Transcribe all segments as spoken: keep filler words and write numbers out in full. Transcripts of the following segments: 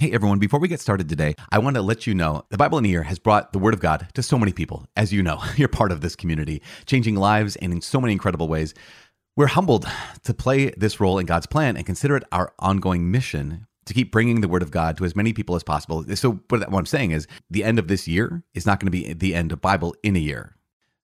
Hey everyone, before we get started today, I want to let you know the Bible in a Year has brought the Word of God to so many people. As you know, you're part of this community, changing lives and in so many incredible ways. We're humbled to play this role in God's plan and consider it our ongoing mission to keep bringing the Word of God to as many people as possible. So what I'm saying is the end of this year is not going to be the end of Bible in a Year.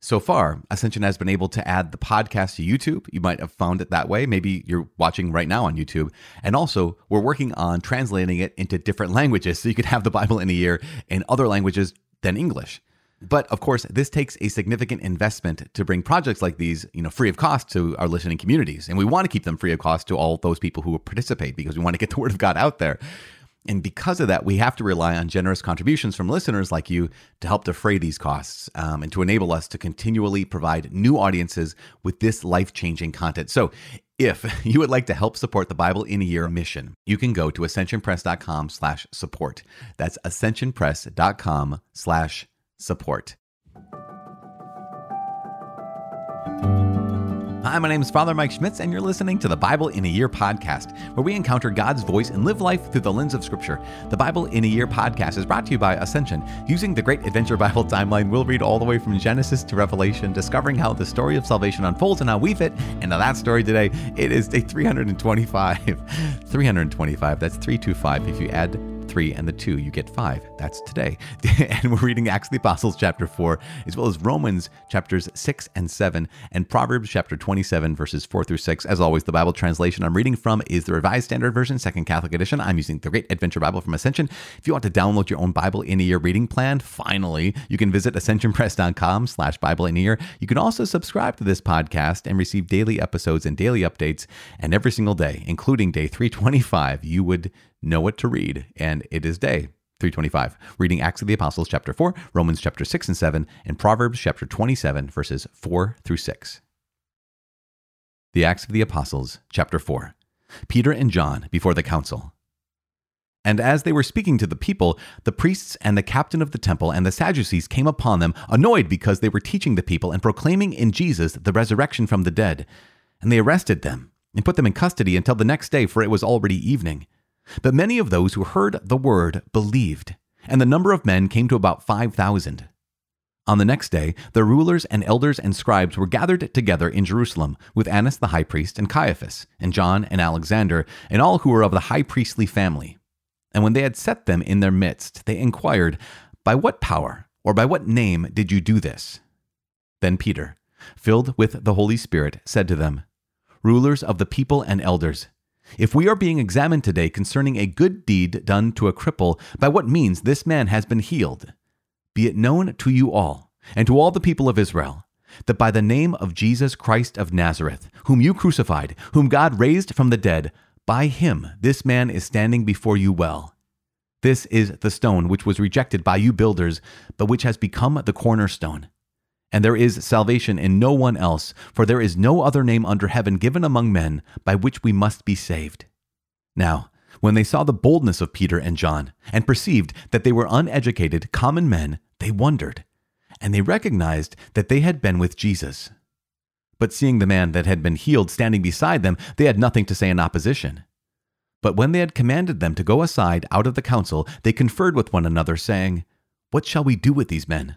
So far, Ascension has been able to add the podcast to YouTube. You might have found it that way. Maybe you're watching right now on YouTube. And also, we're working on translating it into different languages so you could have the Bible in a Year in other languages than English. But of course, this takes a significant investment to bring projects like these, you know, free of cost to our listening communities. And we want to keep them free of cost to all those people who participate because we want to get the Word of God out there. And because of that, we have to rely on generous contributions from listeners like you to help defray these costs um, and to enable us to continually provide new audiences with this life-changing content. So if you would like to help support the Bible in a Year mission, you can go to ascension press dot com slash support. That's ascension press dot com slash support. Hi, my name is Father Mike Schmitz, and you're listening to the Bible in a Year podcast, where we encounter God's voice and live life through the lens of Scripture. The Bible in a Year podcast is brought to you by Ascension. Using the Great Adventure Bible Timeline, we'll read all the way from Genesis to Revelation, discovering how the story of salvation unfolds and how we fit into that story today. It is day three twenty-five. three twenty-five, that's three two five if you add three and the two, you get five. That's today. And we're reading Acts of the Apostles chapter four, as well as Romans chapters six and seven, and Proverbs chapter twenty-seven, verses four through six. As always, the Bible translation I'm reading from is the Revised Standard Version, Second Catholic Edition. I'm using the Great Adventure Bible from Ascension. If you want to download your own Bible in a Year reading plan, finally, you can visit ascension press dot com slash Bible in a Year. You can also subscribe to this podcast and receive daily episodes and daily updates. And every single day, including day three twenty-five, you would know what to read, and it is day three twenty-five, reading Acts of the Apostles chapter four, Romans chapter six and seven, and Proverbs chapter twenty-seven, verses four through six. The Acts of the Apostles chapter four, Peter and John before the council. And as they were speaking to the people, the priests and the captain of the temple and the Sadducees came upon them, annoyed because they were teaching the people and proclaiming in Jesus the resurrection from the dead. And they arrested them and put them in custody until the next day, for it was already evening. But many of those who heard the word believed, and the number of men came to about five thousand. On the next day, the rulers and elders and scribes were gathered together in Jerusalem with Annas the high priest and Caiaphas and John and Alexander and all who were of the high priestly family. And when they had set them in their midst, they inquired, "By what power or by what name did you do this?" Then Peter, filled with the Holy Spirit, said to them, "Rulers of the people and elders, if we are being examined today concerning a good deed done to a cripple, by what means this man has been healed, be it known to you all and to all the people of Israel, that by the name of Jesus Christ of Nazareth, whom you crucified, whom God raised from the dead, by him this man is standing before you well. This is the stone which was rejected by you builders, but which has become the cornerstone. And there is salvation in no one else, for there is no other name under heaven given among men by which we must be saved." Now, when they saw the boldness of Peter and John, and perceived that they were uneducated, common men, they wondered, and they recognized that they had been with Jesus. But seeing the man that had been healed standing beside them, they had nothing to say in opposition. But when they had commanded them to go aside out of the council, they conferred with one another, saying, "What shall we do with these men?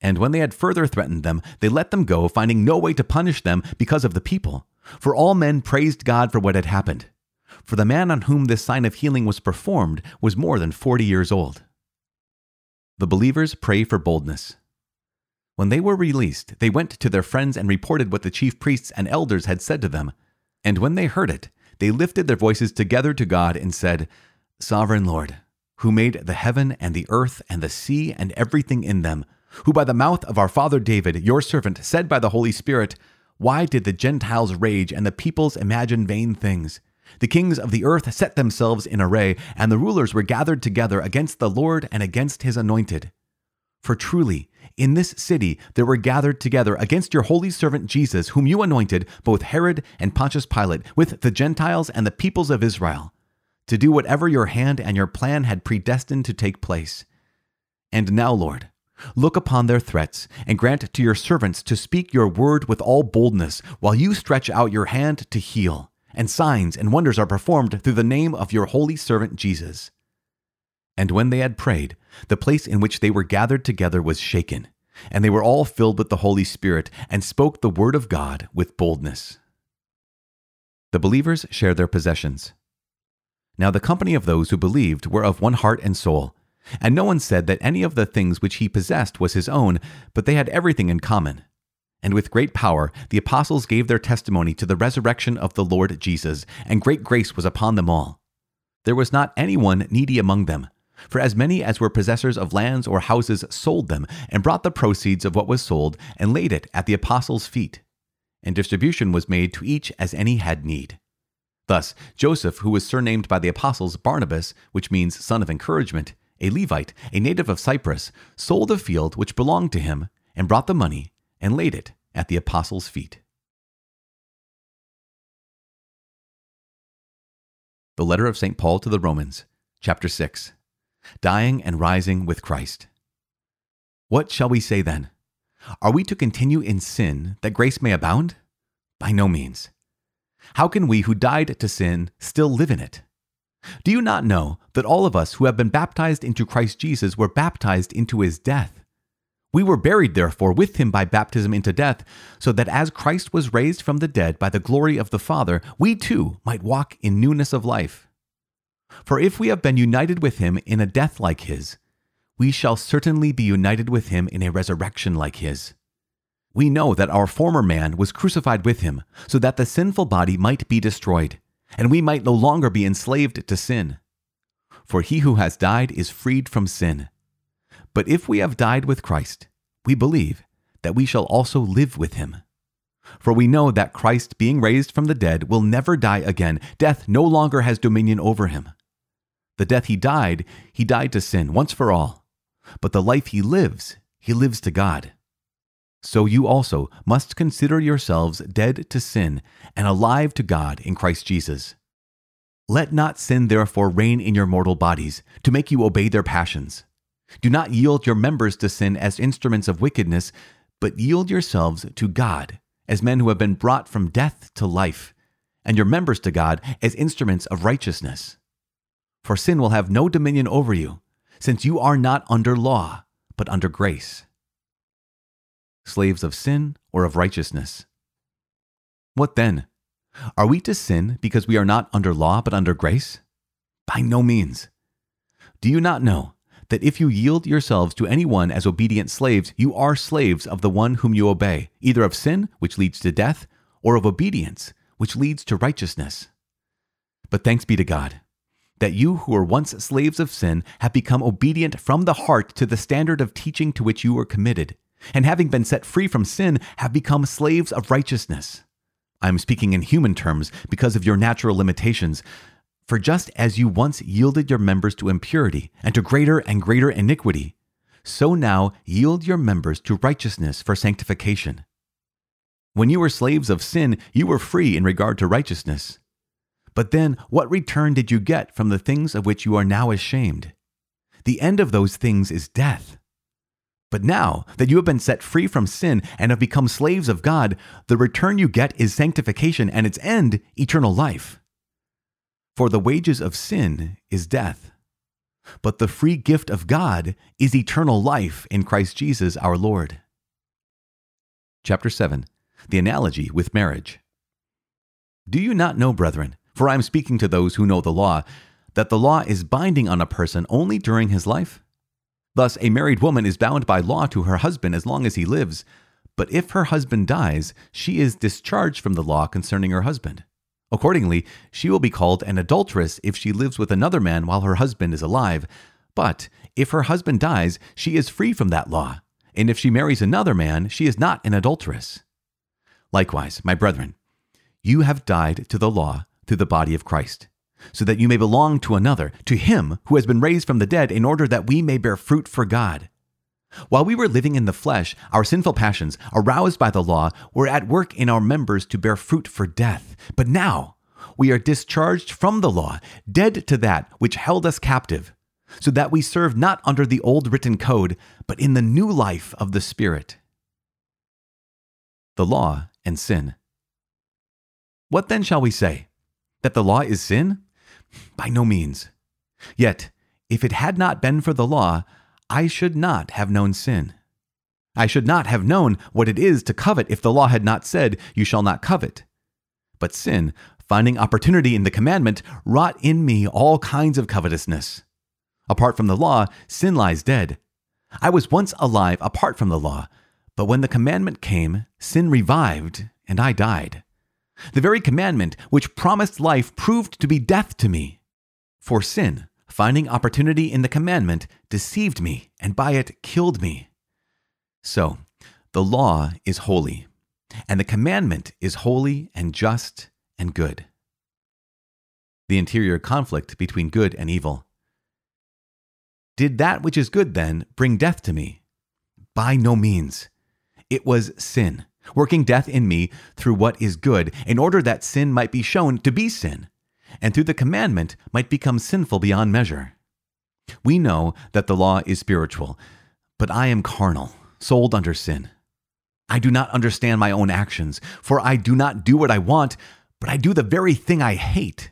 And when they had further threatened them, they let them go, finding no way to punish them because of the people. For all men praised God for what had happened. For the man on whom this sign of healing was performed was more than forty years old. The believers pray for boldness. When they were released, they went to their friends and reported what the chief priests and elders had said to them. And when they heard it, they lifted their voices together to God and said, "Sovereign Lord, who made the heaven and the earth and the sea and everything in them, who by the mouth of our father David, your servant, said by the Holy Spirit, why did the Gentiles rage and the peoples imagine vain things? The kings of the earth set themselves in array, and the rulers were gathered together against the Lord and against his anointed. For truly, in this city there were gathered together against your holy servant Jesus, whom you anointed, both Herod and Pontius Pilate, with the Gentiles and the peoples of Israel, to do whatever your hand and your plan had predestined to take place. And now, Lord, look upon their threats, and grant to your servants to speak your word with all boldness, while you stretch out your hand to heal, and signs and wonders are performed through the name of your holy servant Jesus. And when they had prayed, the place in which they were gathered together was shaken, and they were all filled with the Holy Spirit, and spoke the word of God with boldness. The believers shared their possessions. Now the company of those who believed were of one heart and soul, and no one said that any of the things which he possessed was his own, but they had everything in common. And with great power the apostles gave their testimony to the resurrection of the Lord Jesus, and great grace was upon them all. There was not anyone needy among them. For as many as were possessors of lands or houses sold them, and brought the proceeds of what was sold, and laid it at the apostles' feet. And distribution was made to each as any had need. Thus Joseph, who was surnamed by the apostles Barnabas, which means son of encouragement, a Levite, a native of Cyprus, sold a field which belonged to him, and brought the money, and laid it at the apostles' feet. The letter of Saint Paul to the Romans, chapter six. Dying and rising with Christ. What shall we say then? Are we to continue in sin that grace may abound? By no means. How can we who died to sin still live in it? Do you not know that all of us who have been baptized into Christ Jesus were baptized into his death? We were buried, therefore, with him by baptism into death, so that as Christ was raised from the dead by the glory of the Father, we too might walk in newness of life. For if we have been united with him in a death like his, we shall certainly be united with him in a resurrection like his. We know that our former man was crucified with him, so that the sinful body might be destroyed, and we might no longer be enslaved to sin. For he who has died is freed from sin. But if we have died with Christ, we believe that we shall also live with him. For we know that Christ, being raised from the dead, will never die again. Death no longer has dominion over him. The death he died, he died to sin once for all. But the life he lives, he lives to God. So you also must consider yourselves dead to sin and alive to God in Christ Jesus. Let not sin therefore reign in your mortal bodies, to make you obey their passions. Do not yield your members to sin as instruments of wickedness, but yield yourselves to God, as men who have been brought from death to life, and your members to God as instruments of righteousness. For sin will have no dominion over you, since you are not under law, but under grace. Slaves of sin or of righteousness? What then? Are we to sin because we are not under law, but under grace? By no means. Do you not know that if you yield yourselves to any one as obedient slaves, you are slaves of the one whom you obey, either of sin, which leads to death, or of obedience, which leads to righteousness? But thanks be to God, that you who were once slaves of sin have become obedient from the heart to the standard of teaching to which you were committed, and having been set free from sin, have become slaves of righteousness. I am speaking in human terms because of your natural limitations. For just as you once yielded your members to impurity and to greater and greater iniquity, so now yield your members to righteousness for sanctification. When you were slaves of sin, you were free in regard to righteousness. But then what return did you get from the things of which you are now ashamed? The end of those things is death. But now that you have been set free from sin and have become slaves of God, the return you get is sanctification, and its end, eternal life. For the wages of sin is death, but the free gift of God is eternal life in Christ Jesus our Lord. Chapter seven. The analogy with marriage. Do you not know, brethren, for I am speaking to those who know the law, that the law is binding on a person only during his life? Thus a married woman is bound by law to her husband as long as he lives, but if her husband dies, she is discharged from the law concerning her husband. Accordingly, she will be called an adulteress if she lives with another man while her husband is alive. But if her husband dies, she is free from that law. And if she marries another man, she is not an adulteress. Likewise, my brethren, you have died to the law through the body of Christ, so that you may belong to another, to him who has been raised from the dead, in order that we may bear fruit for God. While we were living in the flesh, our sinful passions, aroused by the law, were at work in our members to bear fruit for death. But now we are discharged from the law, dead to that which held us captive, so that we serve not under the old written code, but in the new life of the Spirit. The law and sin. What then shall we say? That the law is sin? By no means. Yet, if it had not been for the law, I should not have known sin. I should not have known what it is to covet if the law had not said, "You shall not covet." But sin, finding opportunity in the commandment, wrought in me all kinds of covetousness. Apart from the law, sin lies dead. I was once alive apart from the law, but when the commandment came, sin revived, and I died. The very commandment which promised life proved to be death to me. For sin, finding opportunity in the commandment, deceived me, and by it killed me. So, the law is holy, and the commandment is holy and just and good. The interior conflict between good and evil. Did that which is good then bring death to me? By no means. It was sin, working death in me through what is good, in order that sin might be shown to be sin, and through the commandment might become sinful beyond measure. We know that the law is spiritual, but I am carnal, sold under sin. I do not understand my own actions, for I do not do what I want, but I do the very thing I hate.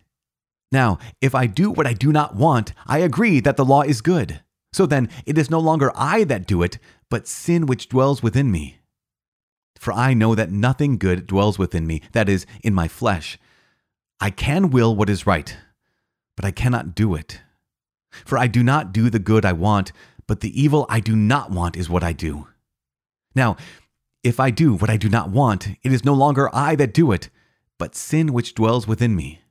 Now, if I do what I do not want, I agree that the law is good. So then, it is no longer I that do it, but sin which dwells within me. For I know that nothing good dwells within me, that is, in my flesh. I can will what is right, but I cannot do it. For I do not do the good I want, but the evil I do not want is what I do. Now, if I do what I do not want, it is no longer I that do it, but sin which dwells within me.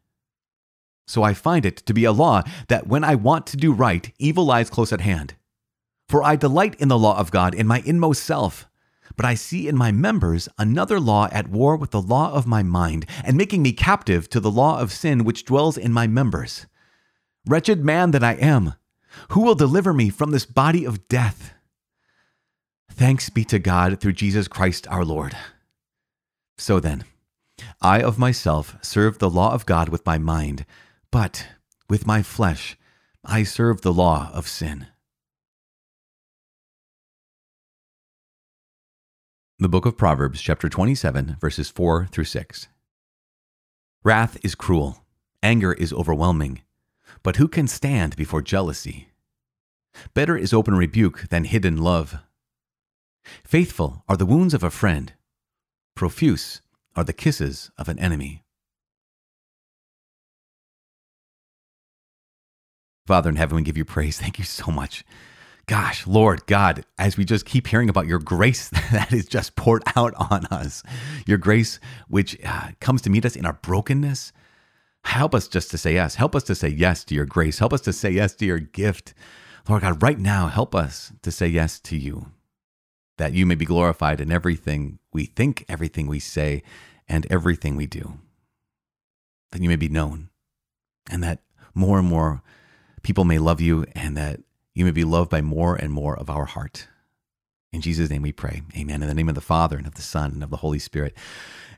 So I find it to be a law that when I want to do right, evil lies close at hand. For I delight in the law of God in my inmost self, but I see in my members another law at war with the law of my mind, and making me captive to the law of sin which dwells in my members. Wretched man that I am, who will deliver me from this body of death? Thanks be to God through Jesus Christ our Lord. So then, I of myself serve the law of God with my mind, but with my flesh, I serve the law of sin. The Book of Proverbs, chapter twenty-seven, verses four through six. Wrath is cruel, anger is overwhelming, but who can stand before jealousy? Better is open rebuke than hidden love. Faithful are the wounds of a friend, profuse are the kisses of an enemy. Father in heaven, we give you praise. Thank you so much. Gosh, Lord God, as we just keep hearing about your grace that is just poured out on us, your grace which uh, comes to meet us in our brokenness, help us just to say yes. Help us to say yes to your grace. Help us to say yes to your gift. Lord God, right now, help us to say yes to you, that you may be glorified in everything we think, everything we say, and everything we do, that you may be known, and that more and more people may love you, and that you may be loved by more and more of our heart. In Jesus' name we pray. Amen. In the name of the Father, and of the Son, and of the Holy Spirit.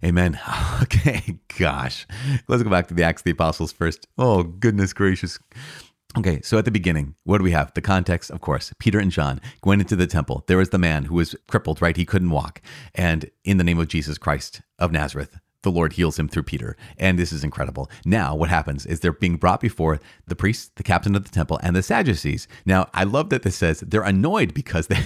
Amen. Okay, gosh. Let's go back to the Acts of the Apostles first. Oh, goodness gracious. Okay, so at the beginning, what do we have? The context, of course. Peter and John went into the temple. There was the man who was crippled, right? He couldn't walk. And in the name of Jesus Christ of Nazareth, the Lord heals him through Peter. And this is incredible. Now what happens is they're being brought before the priest, the captain of the temple, and the Sadducees. Now, I love that this says they're annoyed because they,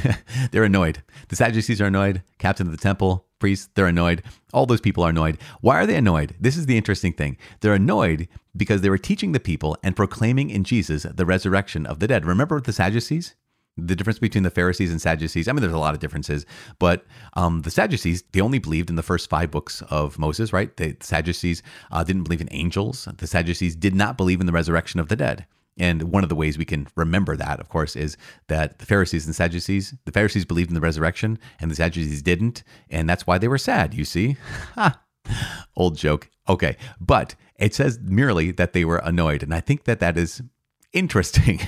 they're annoyed. The Sadducees are annoyed, captain of the temple, priest, they're annoyed. All those people are annoyed. Why are they annoyed? This is the interesting thing. They're annoyed because they were teaching the people and proclaiming in Jesus the resurrection of the dead. Remember the Sadducees? The difference between the Pharisees and Sadducees, I mean, there's a lot of differences, but um, the Sadducees, they only believed in the first five books of Moses, right? The Sadducees uh, didn't believe in angels. The Sadducees did not believe in the resurrection of the dead. And one of the ways we can remember that, of course, is that the Pharisees and Sadducees, the Pharisees believed in the resurrection and the Sadducees didn't. And that's why they were sad, you see? Ha! Old joke. Okay. But It says merely that they were annoyed. And I think that that is interesting.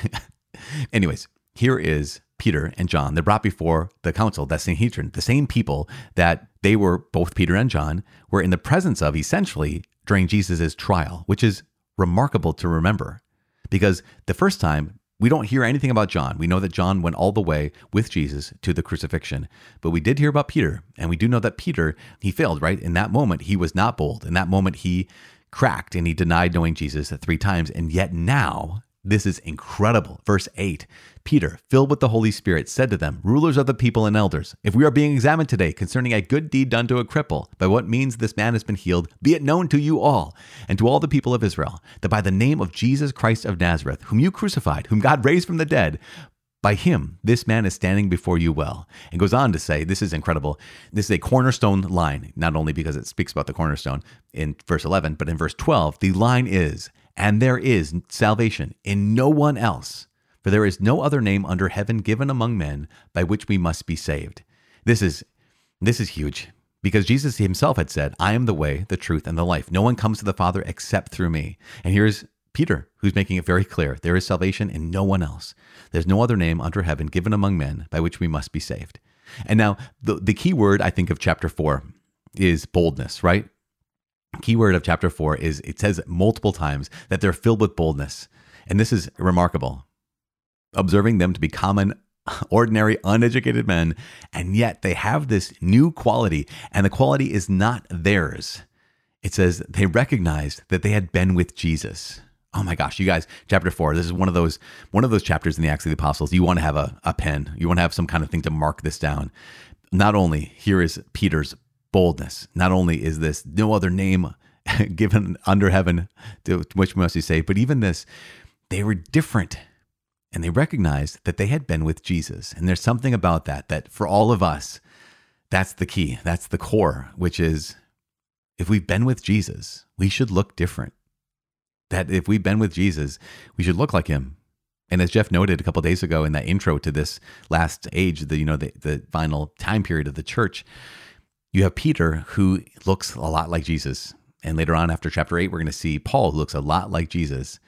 Anyways, here is Peter and John. They're brought before the council, the Sanhedrin, the same people that they were, both Peter and John, were in the presence of essentially during Jesus's trial, which is remarkable to remember. Because the first time, we don't hear anything about John. We know that John went all the way with Jesus to the crucifixion. But we did hear about Peter. And we do know that Peter, he failed, right? In that moment, he was not bold. In that moment, he cracked and he denied knowing Jesus three times. And yet now, this is incredible. Verse eight, Peter, filled with the Holy Spirit, said to them, rulers of the people and elders, if we are being examined today concerning a good deed done to a cripple, by what means this man has been healed, be it known to you all and to all the people of Israel, that by the name of Jesus Christ of Nazareth, whom you crucified, whom God raised from the dead, by him, this man is standing before you well. And goes on to say, this is incredible. This is a cornerstone line, not only because it speaks about the cornerstone in verse eleven, but in verse twelve, the line is, and there is salvation in no one else, for there is no other name under heaven given among men by which we must be saved. This is this is huge, because Jesus himself had said, I am the way, the truth, and the life. No one comes to the Father except through me. And here's Peter, who's making it very clear, there is salvation in no one else. There's no other name under heaven given among men by which we must be saved. And now, the, the key word, I think, of chapter four is boldness, right? Keyword of chapter four is, it says multiple times that they're filled with boldness. And this is remarkable. Observing them to be common, ordinary, uneducated men, and yet they have this new quality, and the quality is not theirs. It says they recognized that they had been with Jesus. Oh my gosh, you guys, chapter four, this is one of those one of those chapters in the Acts of the Apostles. You want to have a, a pen. You want to have some kind of thing to mark this down. Not only here is Peter's boldness. Not only is this no other name given under heaven to which must be saved, but even this, they were different and they recognized that they had been with Jesus. And there's something about that, that for all of us, that's the key. That's the core, which is if we've been with Jesus, we should look different. That if we've been with Jesus, we should look like him. And as Jeff noted a couple of days ago in that intro to this last age, the, you know, the, the final time period of the church, you have Peter, who looks a lot like Jesus. And later on, after chapter eight, we're going to see Paul, who looks a lot like Jesus.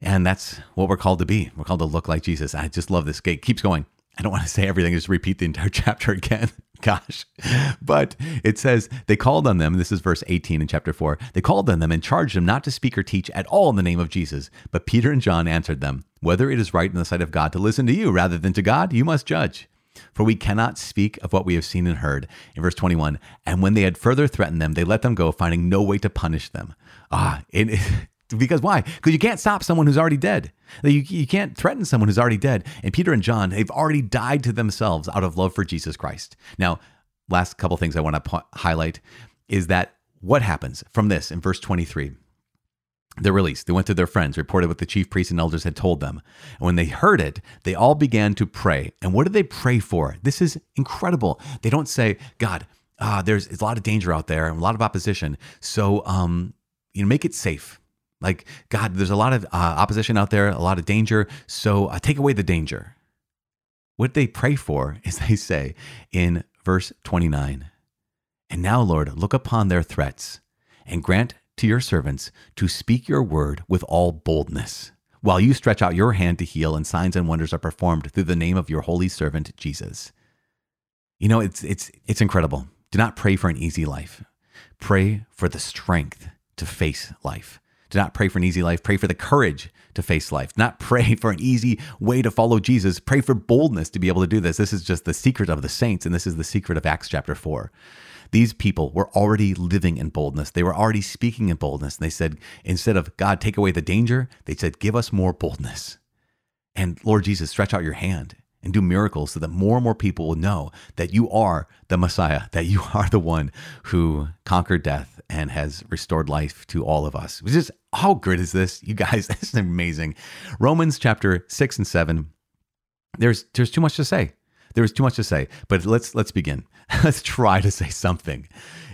And that's what we're called to be. We're called to look like Jesus. I just love this. It keeps going. I don't want to say everything, just repeat the entire chapter again. Gosh. But it says, they called on them. This is verse eighteen in chapter four. They called on them and charged them not to speak or teach at all in the name of Jesus. But Peter and John answered them, whether it is right in the sight of God to listen to you rather than to God, you must judge. For we cannot speak of what we have seen and heard. In verse twenty-one, and when they had further threatened them, they let them go, finding no way to punish them. Ah, it, it, because why? Because you can't stop someone who's already dead. You, you can't threaten someone who's already dead. And Peter and John, they've already died to themselves out of love for Jesus Christ. Now, last couple things I want to po- highlight is that what happens from this in verse twenty-three. They're released. They went to their friends, reported what the chief priests and elders had told them. And when they heard it, they all began to pray. And what did they pray for? This is incredible. They don't say, God, ah, there's a lot of danger out there and a lot of opposition. So, um, you know, make it safe. Like, God, there's a lot of uh, opposition out there, a lot of danger. So uh, take away the danger. What they pray for is they say in verse twenty-nine, and now, Lord, look upon their threats and grant to your servants to speak your word with all boldness, while you stretch out your hand to heal, and signs and wonders are performed through the name of your holy servant Jesus. You know, it's it's it's incredible. Do not pray for an easy life. Pray for the strength to face life. Do not pray for an easy life. Pray for the courage to face life. Do not pray for an easy way to follow Jesus. Pray for boldness to be able to do this. This is just the secret of the saints, and this is the secret of Acts chapter four. These people were already living in boldness. They were already speaking in boldness. And they said, instead of, God, take away the danger, they said, give us more boldness. And Lord Jesus, stretch out your hand and do miracles so that more and more people will know that you are the Messiah, that you are the one who conquered death and has restored life to all of us. It's just, how good is this? You guys, this is amazing. Romans chapter six and seven, there's, there's too much to say. There was too much to say, but let's let's begin. Let's try to say something.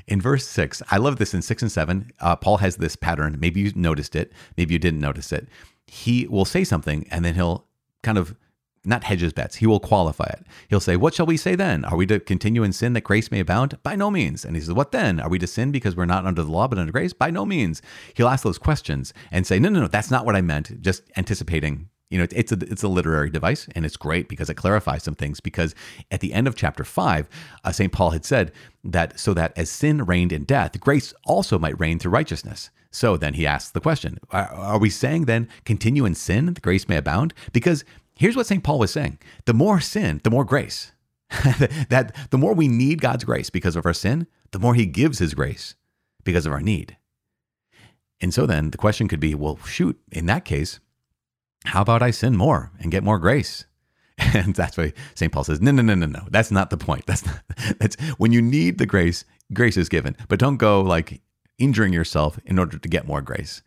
In verse six, I love this in six and seven. Uh, Paul has this pattern. Maybe you noticed it. Maybe you didn't notice it. He will say something, and then he'll kind of not hedge his bets. He will qualify it. He'll say, what shall we say then? Are we to continue in sin that grace may abound? By no means. And he says, what then? Are we to sin because we're not under the law but under grace? By no means. He'll ask those questions and say, no, no, no, that's not what I meant. Just anticipating. You know, it's a, it's a literary device, and it's great because it clarifies some things, because at the end of chapter five, uh, Saint Paul had said that so that as sin reigned in death, grace also might reign through righteousness. So then he asks the question, are, are we saying then continue in sin that grace may abound? Because here's what Saint Paul was saying. The more sin, the more grace. That the more we need God's grace because of our sin, the more he gives his grace because of our need. And so then the question could be, well, shoot, in that case, how about I sin more and get more grace? And that's why Saint Paul says, no, no, no, no, no. That's not the point. That's not, that's when you need the grace, grace is given, but don't go like injuring yourself in order to get more grace.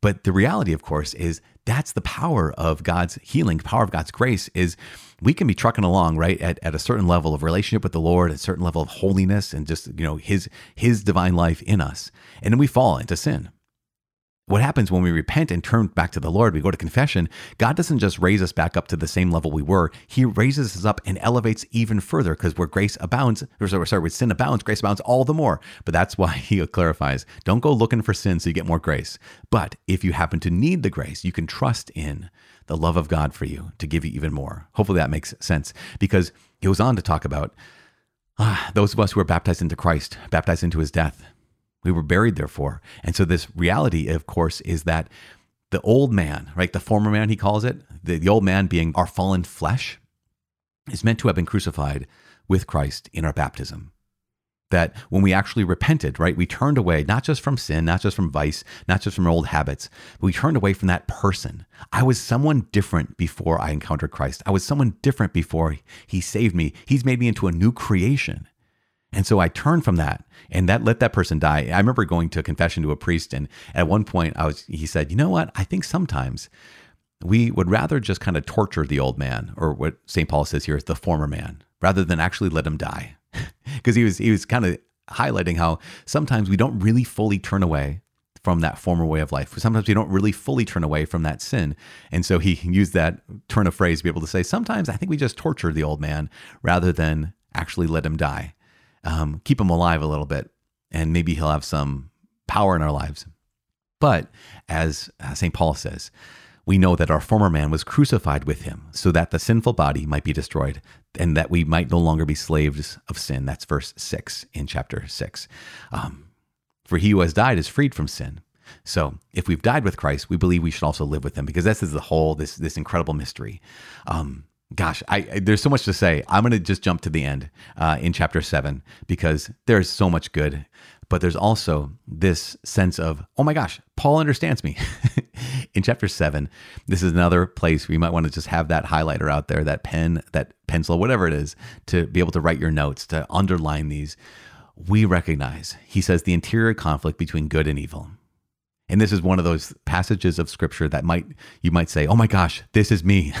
But the reality, of course, is that's the power of God's healing, power of God's grace is we can be trucking along, right? At, at a certain level of relationship with the Lord, a certain level of holiness and just, you know, his, his divine life in us. And then we fall into sin. What happens when we repent and turn back to the Lord, we go to confession, God doesn't just raise us back up to the same level we were. He raises us up and elevates even further, because where grace abounds, or sorry, where sin abounds, grace abounds all the more. But that's why he clarifies, don't go looking for sin so you get more grace. But if you happen to need the grace, you can trust in the love of God for you to give you even more. Hopefully that makes sense, because he goes on to talk about ah, those of us who are baptized into Christ, baptized into his death. We were buried, therefore. And so this reality, of course, is that the old man, right, the former man, he calls it, the, the old man being our fallen flesh, is meant to have been crucified with Christ in our baptism. That when we actually repented, right, we turned away, not just from sin, not just from vice, not just from old habits, but we turned away from that person. I was someone different before I encountered Christ. I was someone different before he saved me. He's made me into a new creation. And so I turned from that and that let that person die. I remember going to a confession to a priest, and at one point I was, he said, you know what? I think sometimes we would rather just kind of torture the old man, or what Saint Paul says here is the former man, rather than actually let him die. Because he was, he was kind of highlighting how sometimes we don't really fully turn away from that former way of life. Sometimes we don't really fully turn away from that sin. And so he used that turn of phrase to be able to say, sometimes I think we just torture the old man rather than actually let him die. Um, keep him alive a little bit, and maybe he'll have some power in our lives. But as Saint Paul says, we know that our former man was crucified with him so that the sinful body might be destroyed and that we might no longer be slaves of sin. That's verse six in chapter six. Um, For he who has died is freed from sin. So if we've died with Christ, we believe we should also live with him, because this is the whole, this, this incredible mystery. Um, Gosh, I, I, there's so much to say. I'm going to just jump to the end uh, in chapter seven, because there's so much good, but there's also this sense of, oh my gosh, Paul understands me. In chapter seven, this is another place where you might want to just have that highlighter out there, that pen, that pencil, whatever it is, to be able to write your notes, to underline these. We recognize, he says, the interior conflict between good and evil. And this is one of those passages of scripture that might, you might say, oh my gosh, this is me.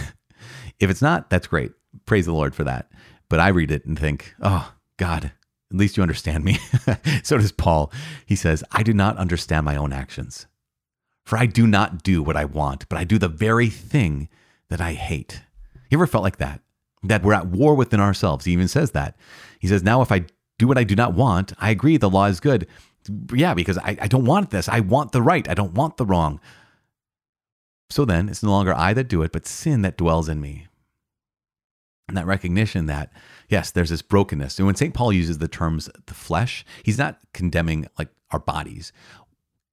If it's not, that's great. Praise the Lord for that. But I read it and think, oh, God, at least you understand me. So does Paul. He says, I do not understand my own actions, for I do not do what I want, but I do the very thing that I hate. You ever felt like that? That we're at war within ourselves. He even says that. He says, now if I do what I do not want, I agree the law is good. Yeah, because I, I don't want this. I want the right. I don't want the wrong. So then it's no longer I that do it, but sin that dwells in me. And that recognition that, yes, there's this brokenness. And when Saint Paul uses the terms the flesh, he's not condemning like our bodies.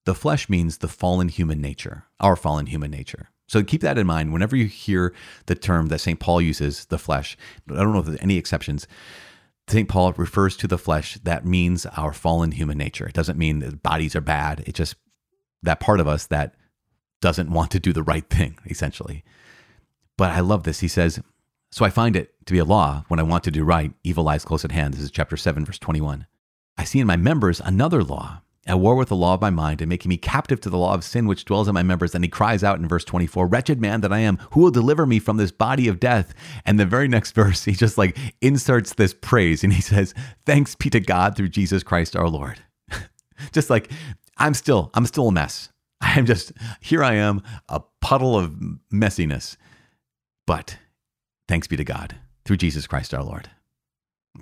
The flesh means the fallen human nature, our fallen human nature. So keep that in mind whenever you hear the term that Saint Paul uses, the flesh. I don't know if there's any exceptions. Saint Paul refers to the flesh. That means our fallen human nature. It doesn't mean that bodies are bad. It just, that part of us that doesn't want to do the right thing, essentially. But I love this. He says, so I find it to be a law when I want to do right, evil lies close at hand. This is chapter seven, verse twenty-one. I see in my members another law, at war with the law of my mind and making me captive to the law of sin, which dwells in my members. And he cries out in verse twenty-four, wretched man that I am, who will deliver me from this body of death? And the very next verse, he just like inserts this praise. And he says, thanks be to God through Jesus Christ, our Lord. Just like, I'm still, I'm still a mess. I'm just, here I am, a puddle of messiness, but Thanks be to God through Jesus Christ our Lord.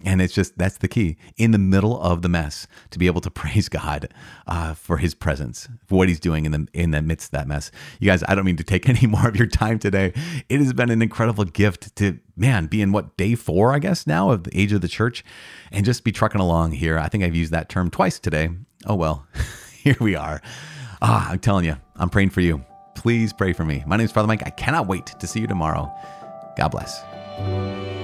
And it's just, that's the key. In the middle of the mess, to be able to praise God uh, for his presence, for what he's doing in the in the midst of that mess. You guys, I don't mean to take any more of your time today. It has been an incredible gift to, man, be in what, day four, I guess, now of the age of the church, and just be trucking along here. I think I've used that term twice today. Oh, well, here we are. Ah, I'm telling you, I'm praying for you. Please pray for me. My name is Father Mike. I cannot wait to see you tomorrow. God bless.